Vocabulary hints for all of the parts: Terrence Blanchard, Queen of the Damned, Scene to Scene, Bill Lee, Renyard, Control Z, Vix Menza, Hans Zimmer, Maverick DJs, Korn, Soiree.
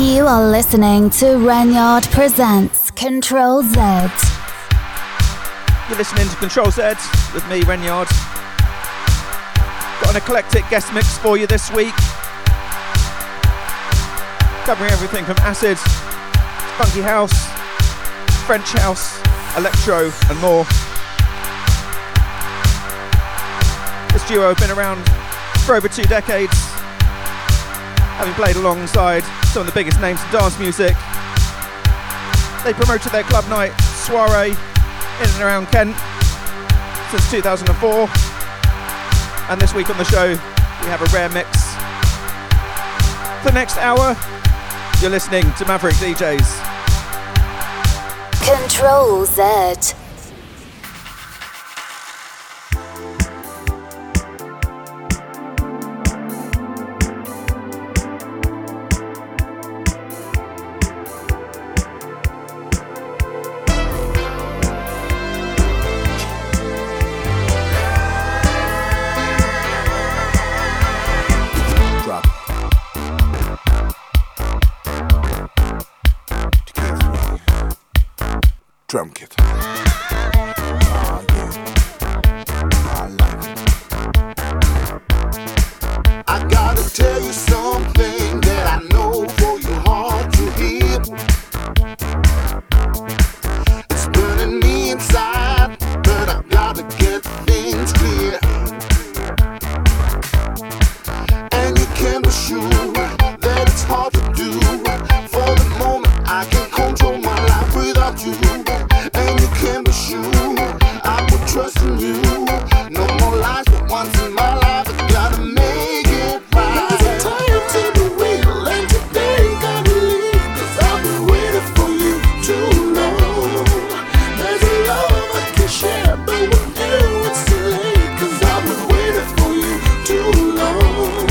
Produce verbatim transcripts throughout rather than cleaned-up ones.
You are listening to Renyard presents Control Z. You're listening to Control Z with me, Renyard. Got an eclectic guest mix for you this week, covering everything from acid, funky house, French house, electro, and more. This duo have been around for over two decades, having played alongside some of the biggest names in dance music. They promoted their club night, Soiree, in and around Kent since two thousand four. And this week on the show, we have a rare mix. For the next hour, you're listening to Maverick D Js. Control Z. Drum kit. Ah, yeah. I like it. I gotta tell you something that I know for you hard to hear. It's burning me inside, but I gotta get things clear. And you can be sure that it's hard to do. For the moment, I can't control my life without you. Trusting you, no more lies, but once in my life, I gotta make it right. There's a time to the wheel, and today I believe, 'cause I've been waiting for you too long. There's a love I can share, but with you it's too late, 'cause I've been waiting for you too long.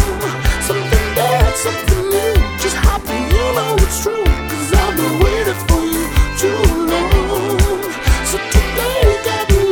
Something bad, something new, just happened, you know it's true, 'cause I've been waiting for you too long. So today I believe.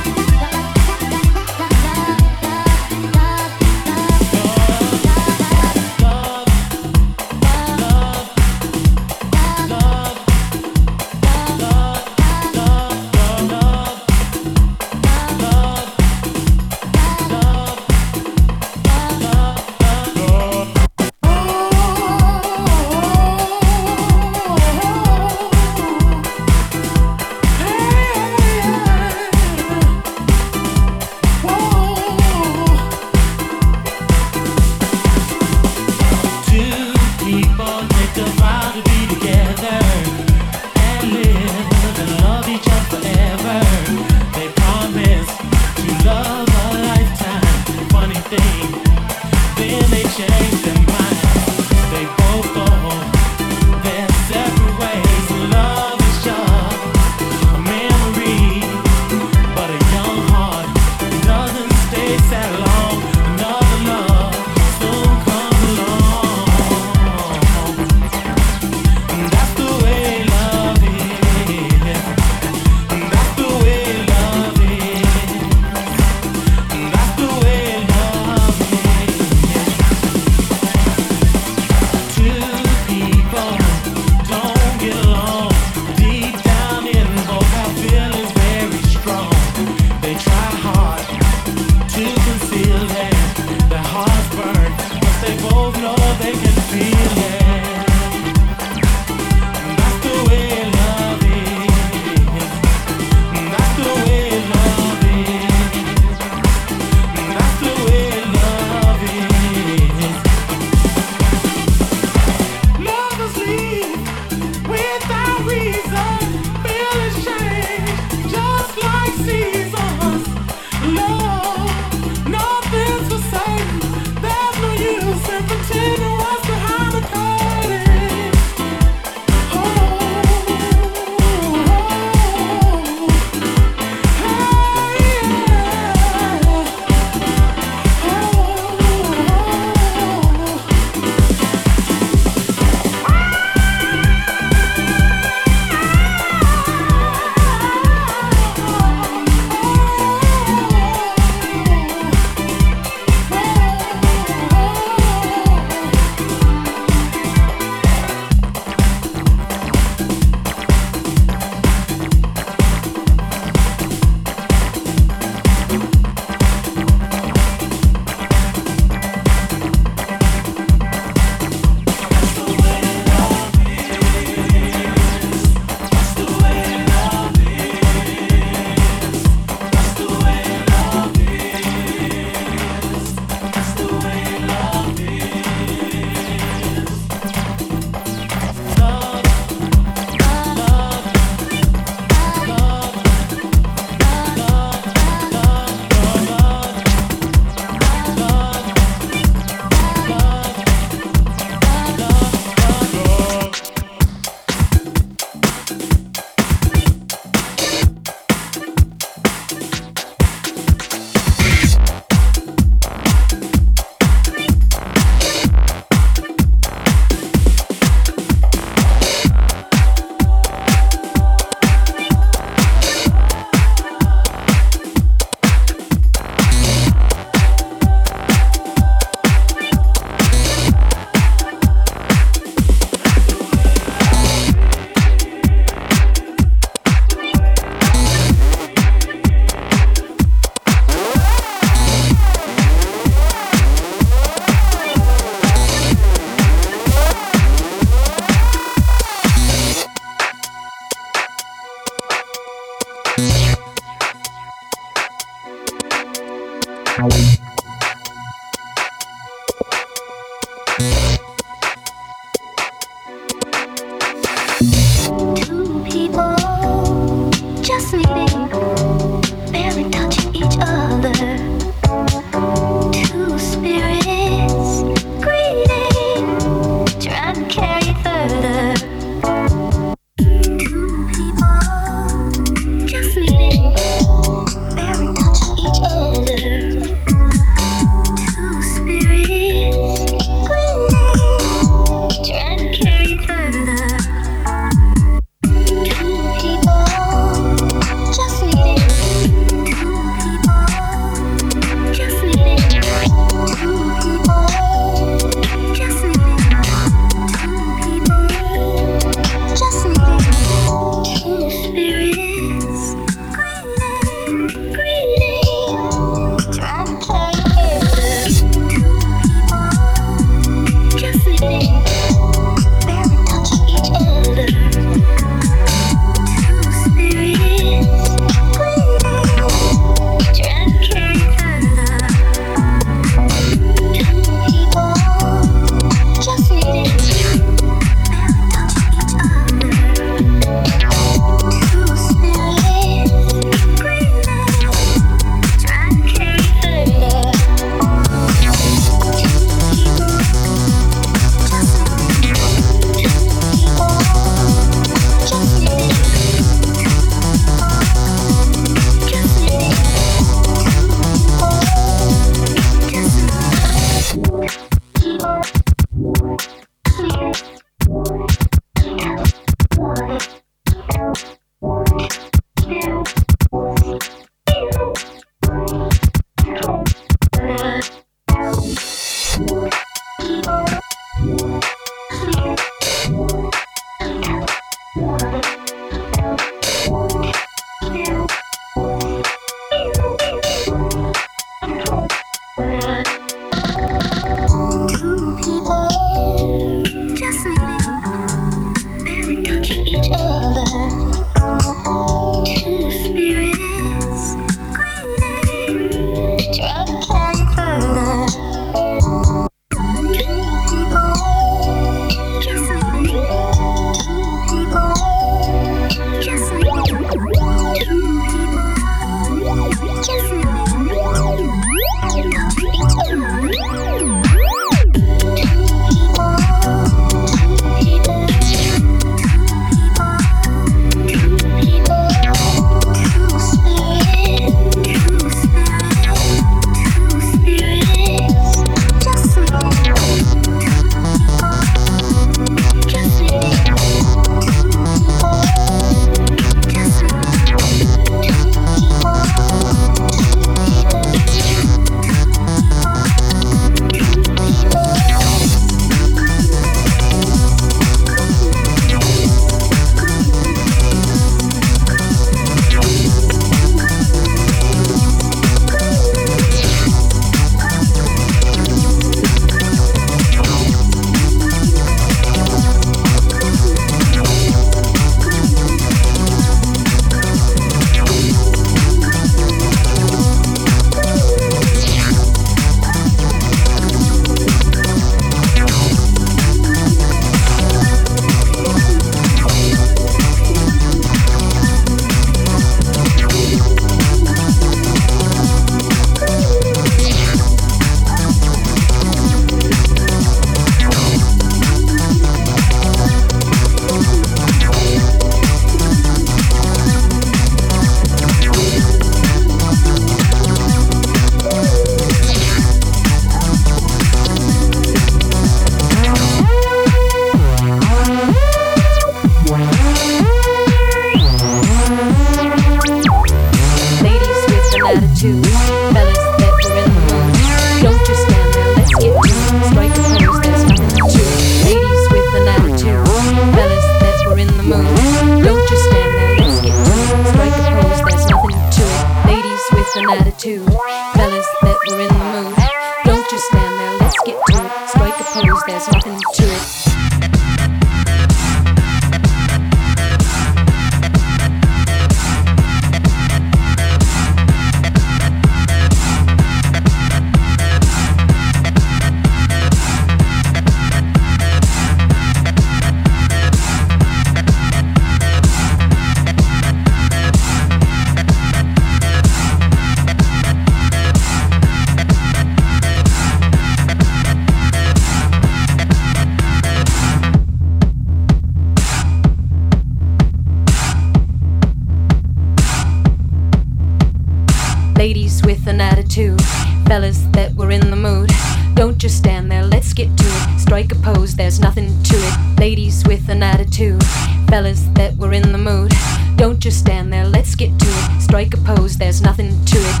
fellas with an attitude, fellas that were in the mood. Don't just stand there, let's get to it. Strike a pose, there's nothing to it. Ladies with an attitude, fellas that were in the mood. Don't just stand there, let's get to it. Strike a pose, there's nothing to it.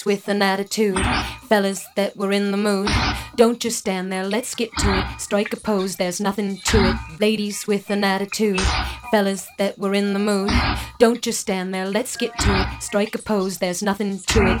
Ladies with an attitude, fellas that were in the mood. Don't just stand there, let's get to it. Strike a pose, there's nothing to it. Ladies with an attitude, fellas that were in the mood. Don't just stand there, let's get to it. Strike a pose, there's nothing to it.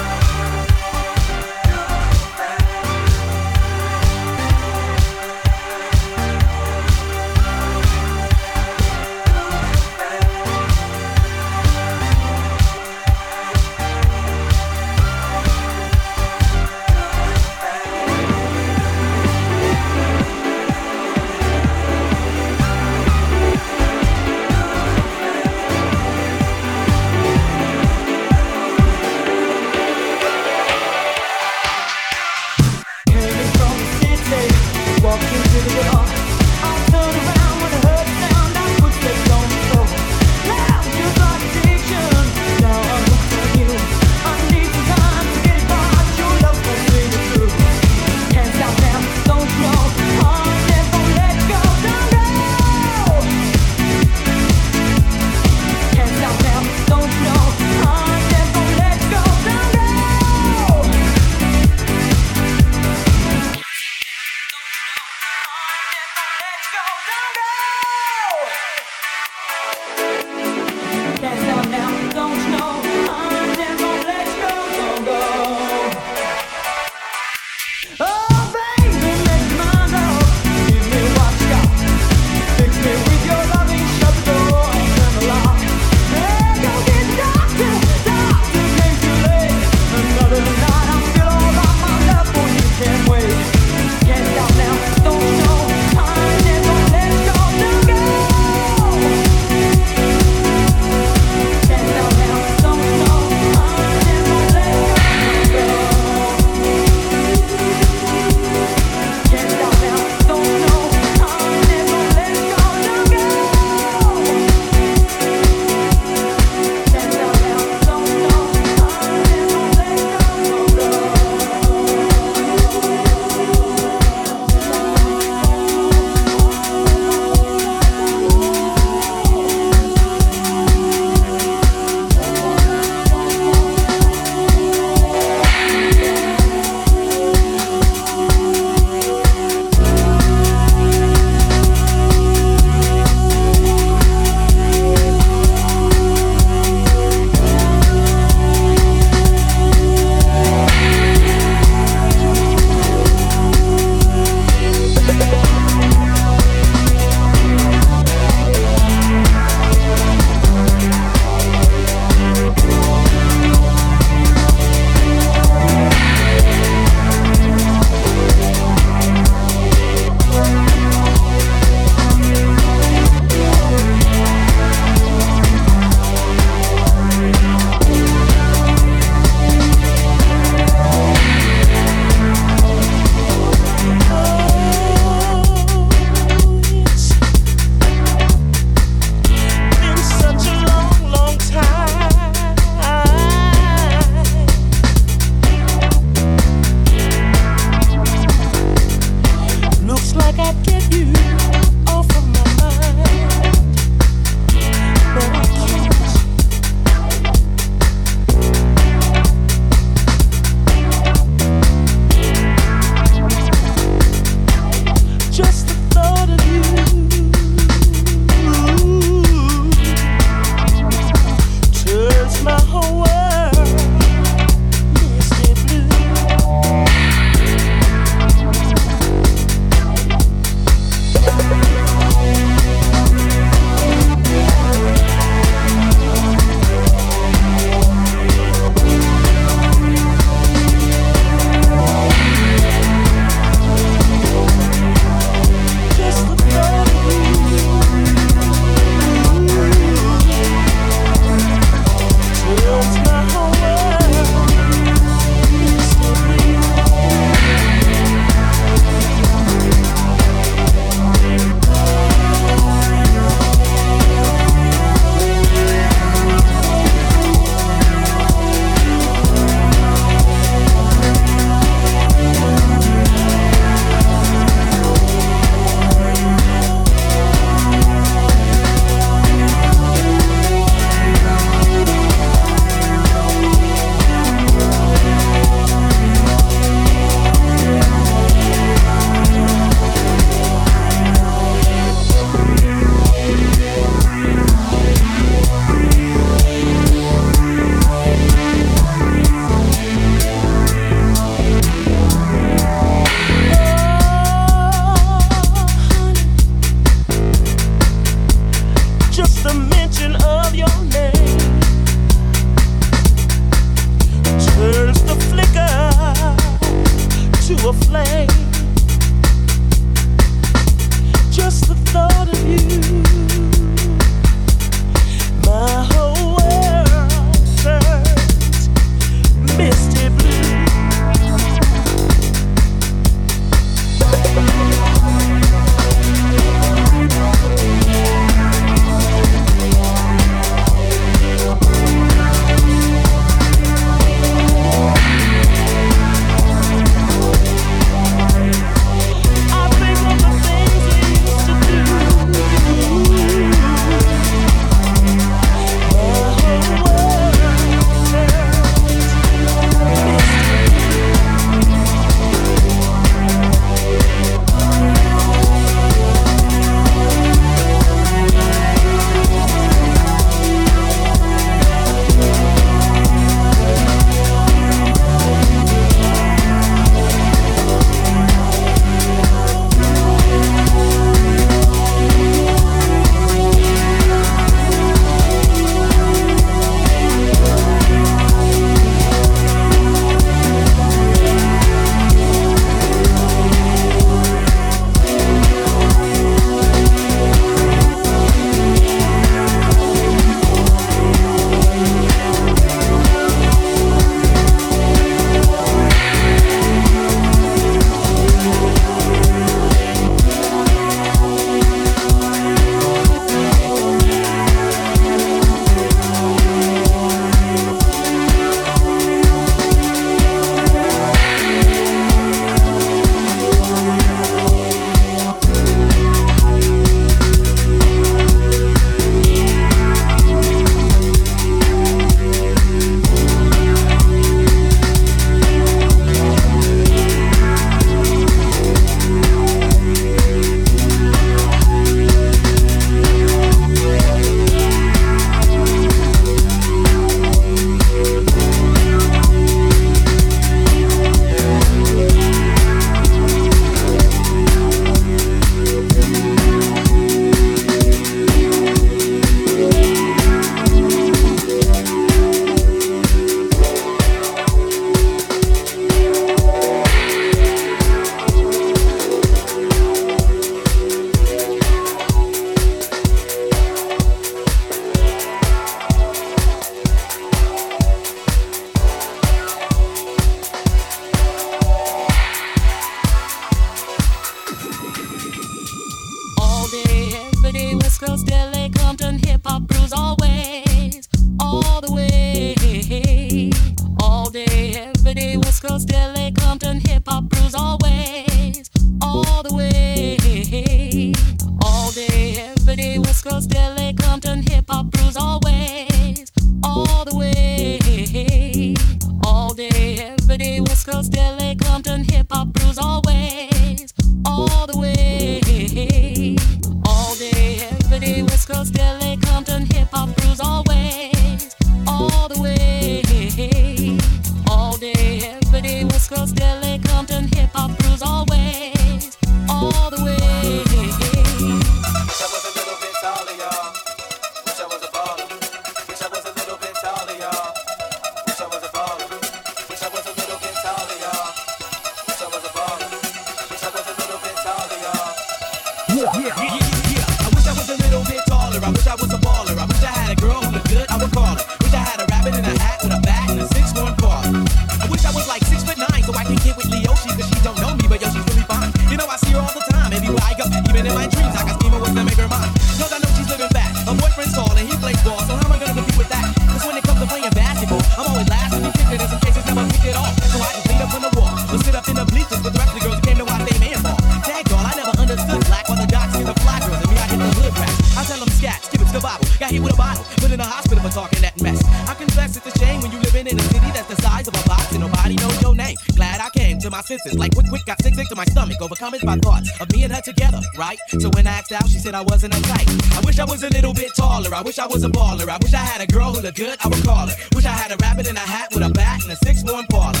senses. Like quick, quick, got sick, sick to my stomach. Overcome it by thoughts of me and her together, right? So when I asked out, she said I wasn't a type. I wish I was a little bit taller. I wish I was a baller. I wish I had a girl who looked good, I would call her. Wish I had a rabbit in a hat with a bat and a six one parlor.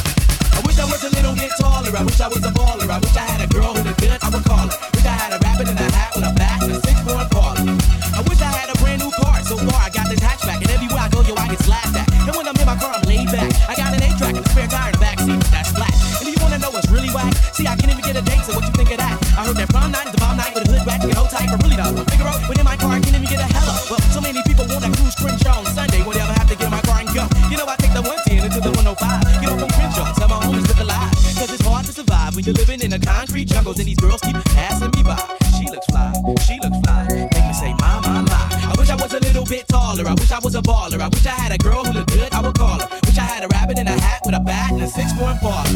I wish I was a little bit taller. I wish I was a baller. I wish I had a girl who looked good, I would call her. Wish I had a rabbit in a hat with a bat and a six one parlor. I wish I had a brand new car. So far, I got this hatchback, and everywhere I go, yo, I get slapped at. And when I'm in my car, I'm laid back. I got an eight track and a spare tire in the backseat. That's flat. And do you wanna know what's really whack? See, I can't even get a date, so what you think of that? I heard that prom night is a bomb night with a hood rat and no type. I really don't figure out when in my car I can't even get a hello. Well, so many people wanna cruise Crenshaw on Sunday. Won't ever have to get in my car and go. You know, I take the one ten into the one oh five. Get off on Crenshaw, tell my homies look alive. Cause it's hard to survive when you're living in the concrete jungles and these girls keep passing me by. She looks fly, she looks fly. Make me say, my, my, my. I wish I was a little bit taller. I wish I was a baller. I wish I had a girl who looked good, I would call her. Wish I had a rabbit in a hat with a bat and a six one parlor.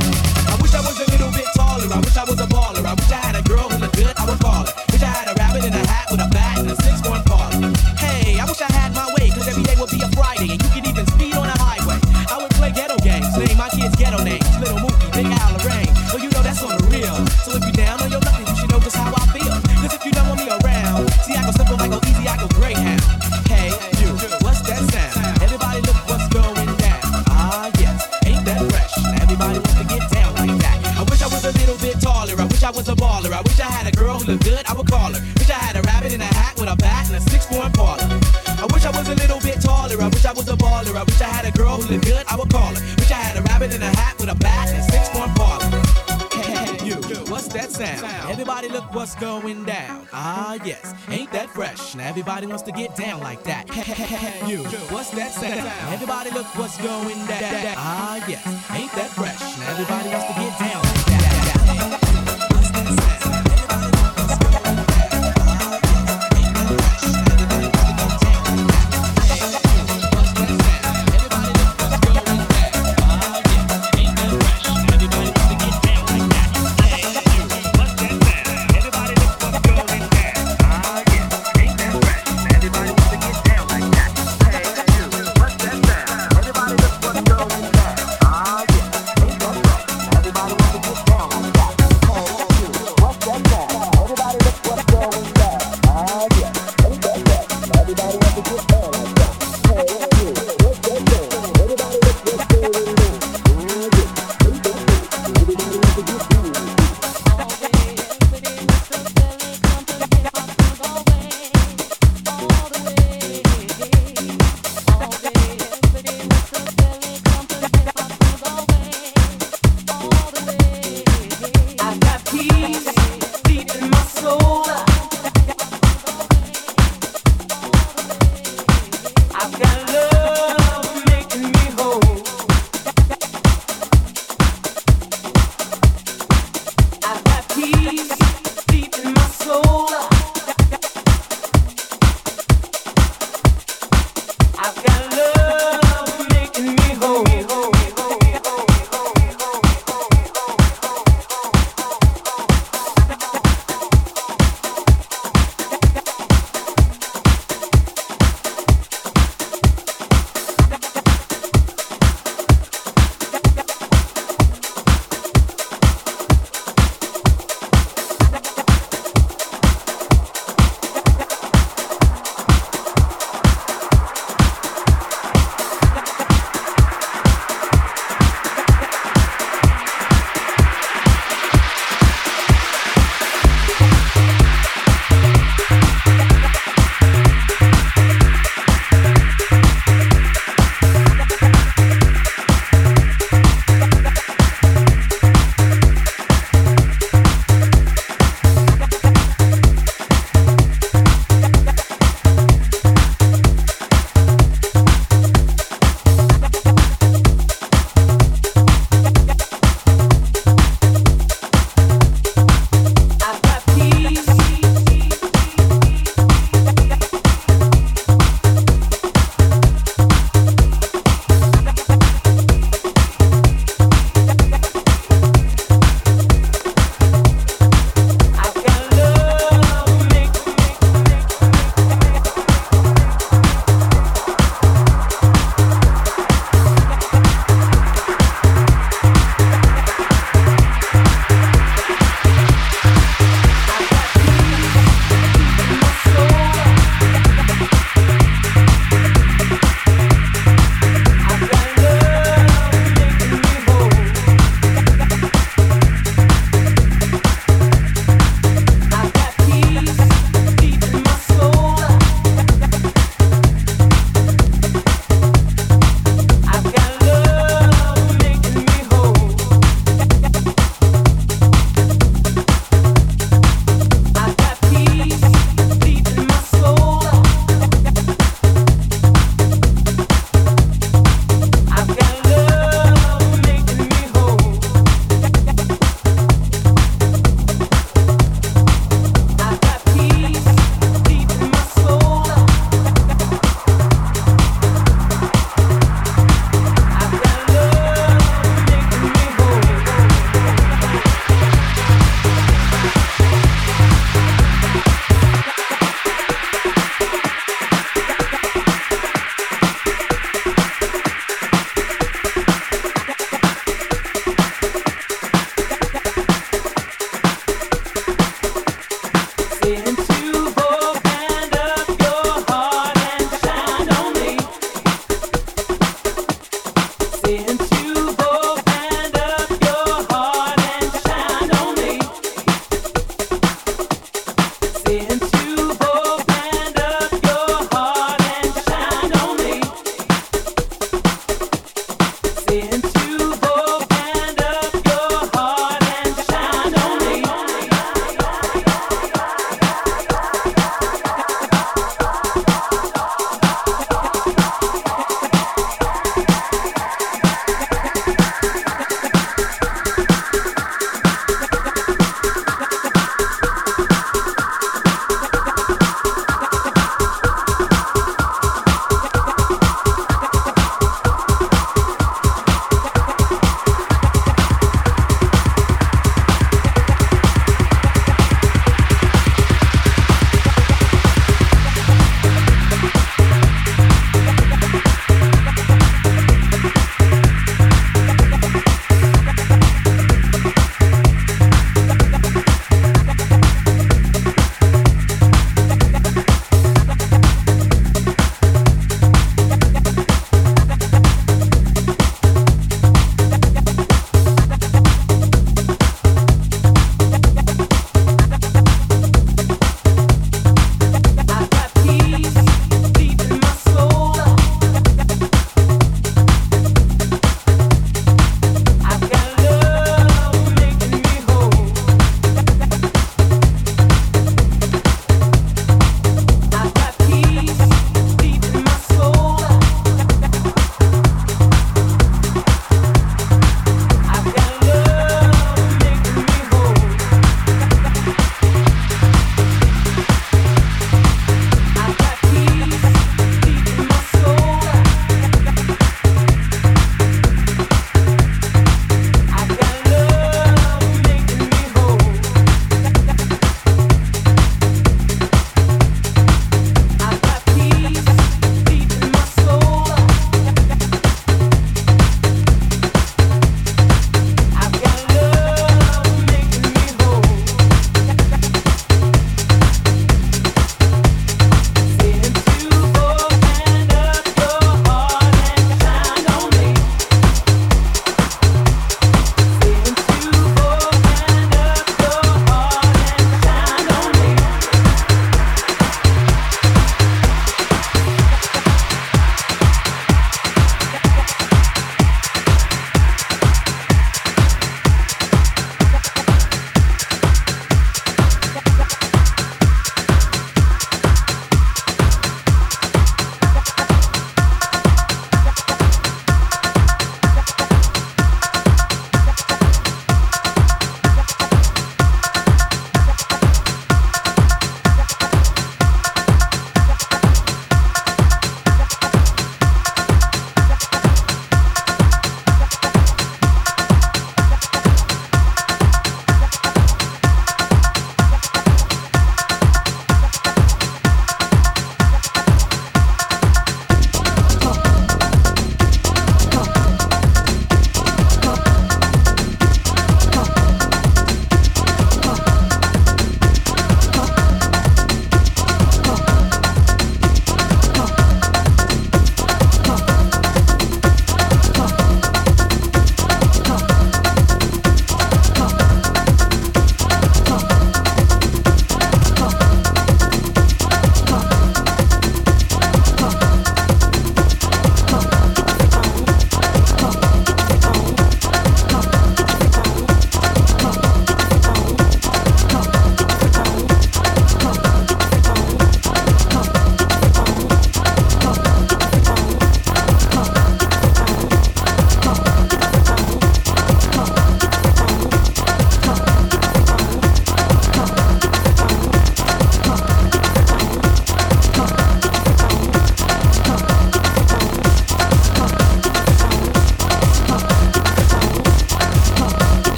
I wish I was a little bit taller. I wish I was a baller. I wish I had a girl who looked good, I would call her. Wish I had a rabbit in a hat with a bat and a six one parlor. Hey, I wish I had my way, cause every day would be a Friday and you could even speed on a highway. I would play ghetto games, name my kids ghetto names. Little Mookie, Big Al Lorraine. Well, you know that's on the real. So if you down on your luck, you should know just how I feel. Cause if you don't want me around, see, I go simple, I go easy, I go greyhound. Hey, you, what's that sound? Everybody look what's going down. Ah, yes, ain't that fresh? Now everybody wants to get down like that. I wish I was a little bit taller. I wish I was a baller. I wish I had a girl who looked good, I would call her. Wish I had a rabbit in a hat with a bat and a six one parlor. I wish I was a little bit taller. I wish I was a baller. I wish I had a girl who looked good, I would call her. Wish I had a rabbit in a hat with a bat and a six one parlor. Hey, you, what's that sound? Everybody look what's going down. Ah, yes, ain't that fresh? Now everybody wants to get down like that. Hey, you, what's that sound? Everybody look what's going down. Ah, yes, ain't that fresh? Now everybody wants to get down like that. Everybody wants to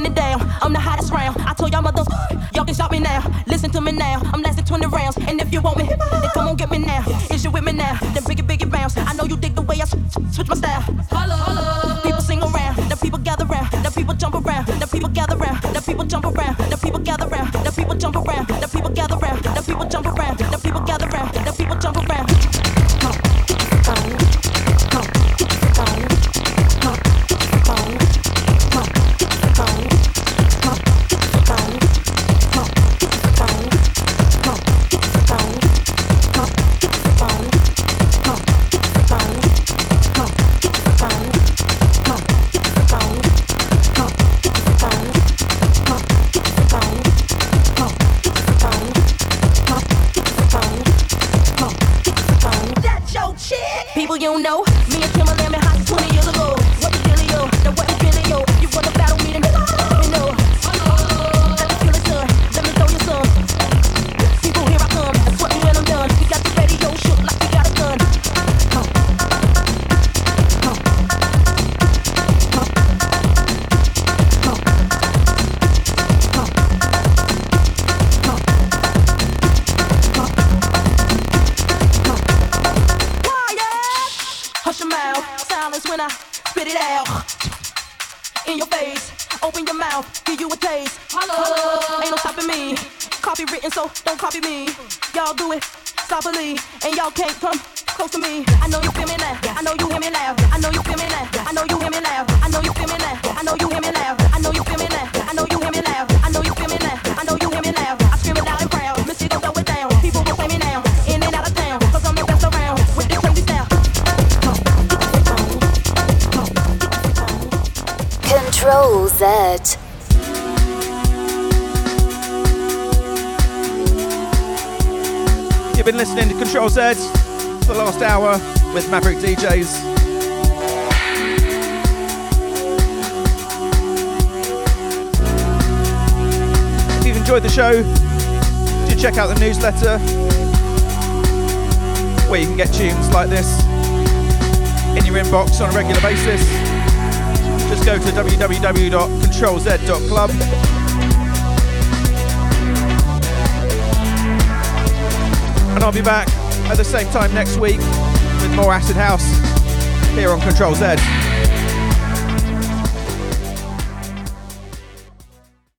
putting it down. I'm the hottest round. I told y'all mother, y'all can shop me now. Listen to me now. I'm lasting twenty rounds. And if you want me, then come on get me now. Is you with me now? Then big it, big it bounce. I know you dig the way I switch my style. Holla, holla. People sing around. The people gather round. The people jump around. The people gather round. The people jump around. The people gather round. The people jump around. The people gather round. The people jump around. The people gather round. The people jump around. You know, me and Kim are living hot twenty years ago. What the dealio? Now what the dealio? You wanna battle me? Then let me know. Let me kill it, son. Let me throw your son. People, here I come. I sweat you when I'm done. You got the radio shook like you got a gun. Give you a taste. Hello. Ain't no stopping me. Copywritten, so don't copy me. Y'all do it sloppily, and y'all can't come close to me. I know you feel me now. I know you hear me now. I know you feel me now. I know you hear me now. I know you feel me now. I know you hear me now. I know you feel me now. I know you hear me now. I know you feel me now. I know you hear me now. I scream it loud and proud. Missy don't throw it down. People will play me now. In and out of town, 'cause I'm the best around with this crazy style. Control Z. You've been listening to Control Z for the last hour with Maverick D Js. If you've enjoyed the show, do check out the newsletter where you can get tunes like this in your inbox on a regular basis. Just go to w w w dot control z dot club. And I'll be back at the same time next week with more Acid House here on Control Z.